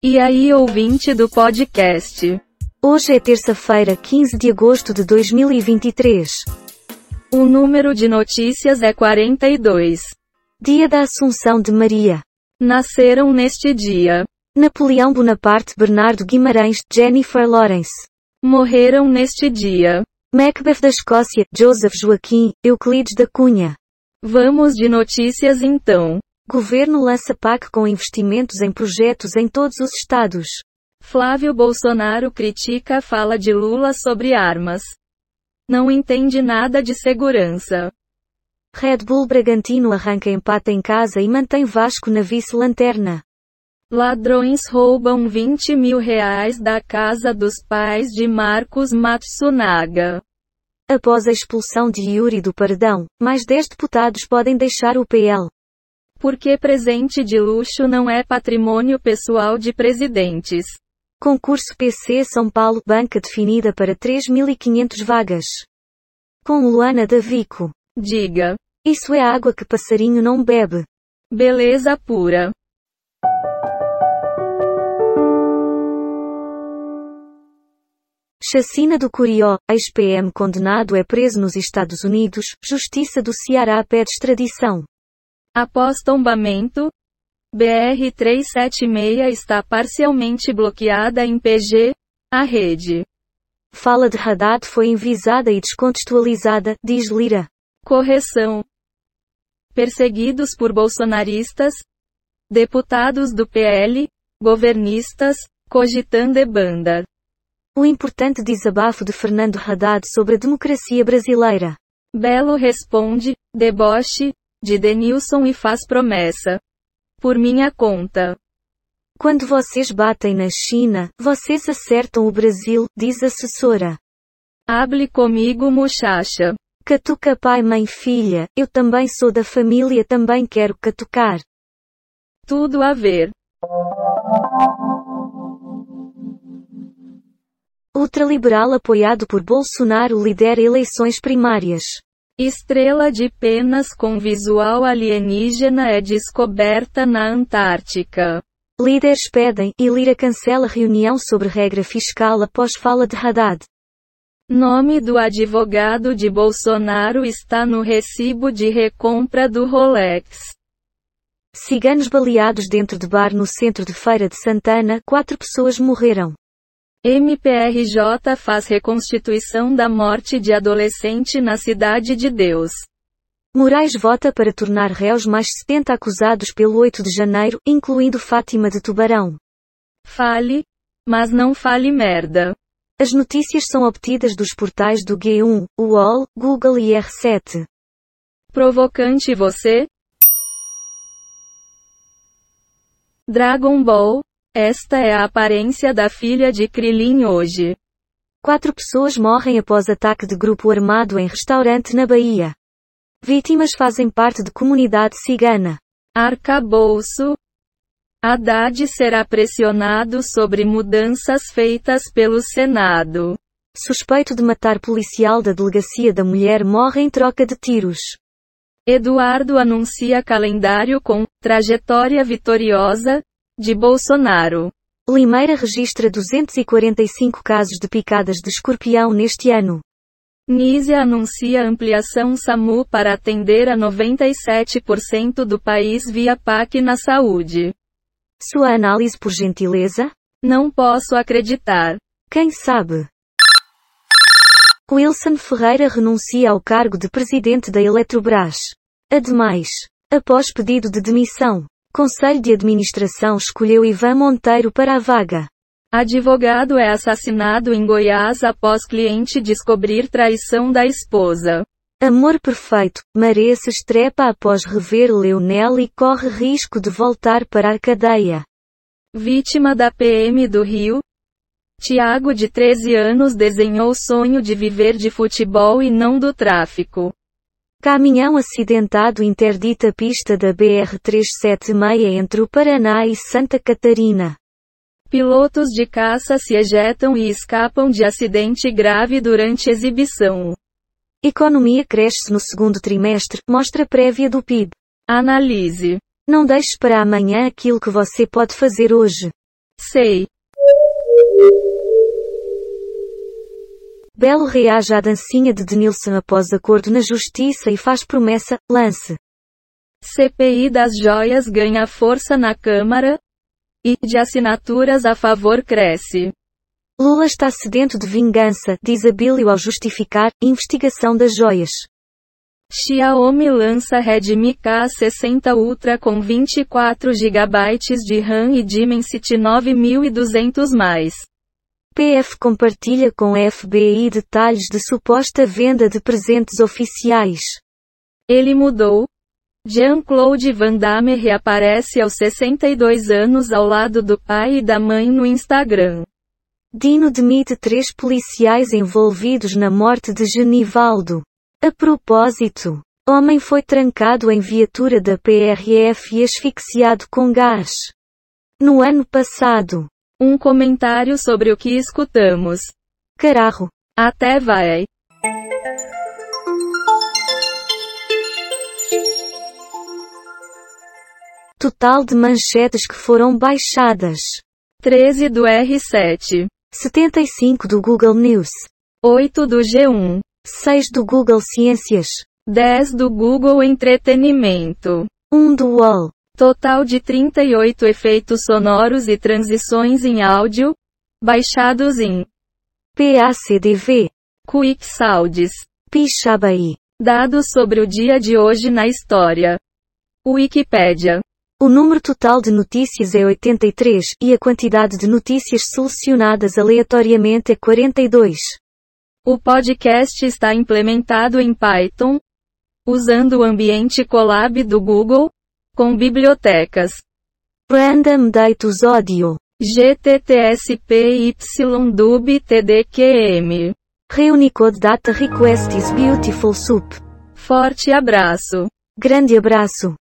E aí, ouvinte do podcast? Hoje é terça-feira, 15 de agosto de 2023. O número de notícias é 42. Dia da Assunção de Maria. Nasceram neste dia: Napoleão Bonaparte, Bernardo Guimarães, Jennifer Lawrence. Morreram neste dia: Macbeth da Escócia, Joseph Joachim, Euclides da Cunha. Vamos de notícias então. Governo lança PAC com investimentos em projetos em todos os estados. Flávio Bolsonaro critica a fala de Lula sobre armas. Não entende nada de segurança. Red Bull Bragantino arranca empate em casa e mantém Vasco na vice-lanterna. Ladrões roubam R$20 mil da casa dos pais de Marcos Matsunaga. Após a expulsão de Yuri do paredão, mais 10 deputados podem deixar o PL. Porque presente de luxo não é patrimônio pessoal de presidentes. Concurso PC São Paulo, banca definida para 3.500 vagas. Com Luana Davico. Diga. Isso é água que passarinho não bebe. Beleza pura. Chacina do Curió, ex-PM condenado é preso nos Estados Unidos, Justiça do Ceará pede extradição. Após tombamento, BR-376 está parcialmente bloqueada em PG, a rede. Fala de Haddad foi envisada e descontextualizada, diz Lira. Correção. Perseguidos por bolsonaristas, deputados do PL, governistas, cogitando ebandar. O importante desabafo de Fernando Haddad sobre a democracia brasileira. Belo responde, deboche de Denilson e faz promessa. Por minha conta. Quando vocês batem na China, vocês acertam o Brasil, diz assessora. Hable comigo, muchacha. Catuca pai, mãe, filha, eu também sou da família, também quero catucar. Tudo a ver. Ultraliberal apoiado por Bolsonaro lidera eleições primárias. Estrela de penas com visual alienígena é descoberta na Antártica. Líderes pedem, e Lira cancela reunião sobre regra fiscal após fala de Haddad. Nome do advogado de Bolsonaro está no recibo de recompra do Rolex. Ciganos baleados dentro de bar no centro de Feira de Santana, 4 pessoas morreram. MPRJ faz reconstituição da morte de adolescente na Cidade de Deus. Moraes vota para tornar réus mais 70 acusados pelo 8 de janeiro, incluindo Fátima de Tubarão. Fale, mas não fale merda. As notícias são obtidas dos portais do G1, UOL, Google e R7. Provocante você? Dragon Ball. Esta é a aparência da filha de Krilin hoje. 4 pessoas morrem após ataque de grupo armado em restaurante na Bahia. Vítimas fazem parte de comunidade cigana. Arcabouço. Haddad será pressionado sobre mudanças feitas pelo Senado. Suspeito de matar policial da delegacia da mulher morre em troca de tiros. Eduardo anuncia calendário com trajetória vitoriosa de Bolsonaro. Limeira registra 245 casos de picadas de escorpião neste ano. Nízia anuncia ampliação SAMU para atender a 97% do país via PAC na saúde. Sua análise, por gentileza? Não posso acreditar. Quem sabe? Wilson Ferreira renuncia ao cargo de presidente da Eletrobras. Ademais, após pedido de demissão, Conselho de Administração escolheu Ivan Monteiro para a vaga. Advogado é assassinado em Goiás após cliente descobrir traição da esposa. Amor perfeito, Maria se estrepa após rever Leonel e corre risco de voltar para a cadeia. Vítima da PM do Rio, Tiago de 13 anos desenhou o sonho de viver de futebol e não do tráfico. Caminhão acidentado interdita a pista da BR-376 entre o Paraná e Santa Catarina. Pilotos de caça se ejetam e escapam de acidente grave durante exibição. Economia cresce no segundo trimestre, mostra prévia do PIB. Analise. Não deixe para amanhã aquilo que você pode fazer hoje. Sei. Belo reage à dancinha de Denilson após acordo na justiça e faz promessa, lance. CPI das joias ganha força na Câmara? E de assinaturas a favor cresce. Lula está sedento de vingança, diz Abílio ao justificar investigação das joias. Xiaomi lança Redmi K60 Ultra com 24 GB de RAM e Dimensity 9200+. PF compartilha com a FBI detalhes de suposta venda de presentes oficiais. Ele mudou. Jean-Claude Van Damme reaparece aos 62 anos ao lado do pai e da mãe no Instagram. Dino demite 3 policiais envolvidos na morte de Genivaldo. A propósito, homem foi trancado em viatura da PRF e asfixiado com gás. No ano passado. Um comentário sobre o que escutamos. Cararro. Até vai. Total de manchetes que foram baixadas. 13 do R7. 75 do Google News. 8 do G1. 6 do Google Ciências. 10 do Google Entretenimento. 1 do UOL. Total de 38 efeitos sonoros e transições em áudio, baixados em PACDV, Quick Sounds, Pixabay. Dados sobre o dia de hoje na história. Wikipédia. O número total de notícias é 83, e a quantidade de notícias selecionadas aleatoriamente é 42. O podcast está implementado em Python, usando o ambiente Colab do Google, com bibliotecas. Random Datus Audio. GTTSPYDUBTDQM. Reunicode Data Requests Beautiful Soup. Forte abraço. Grande abraço.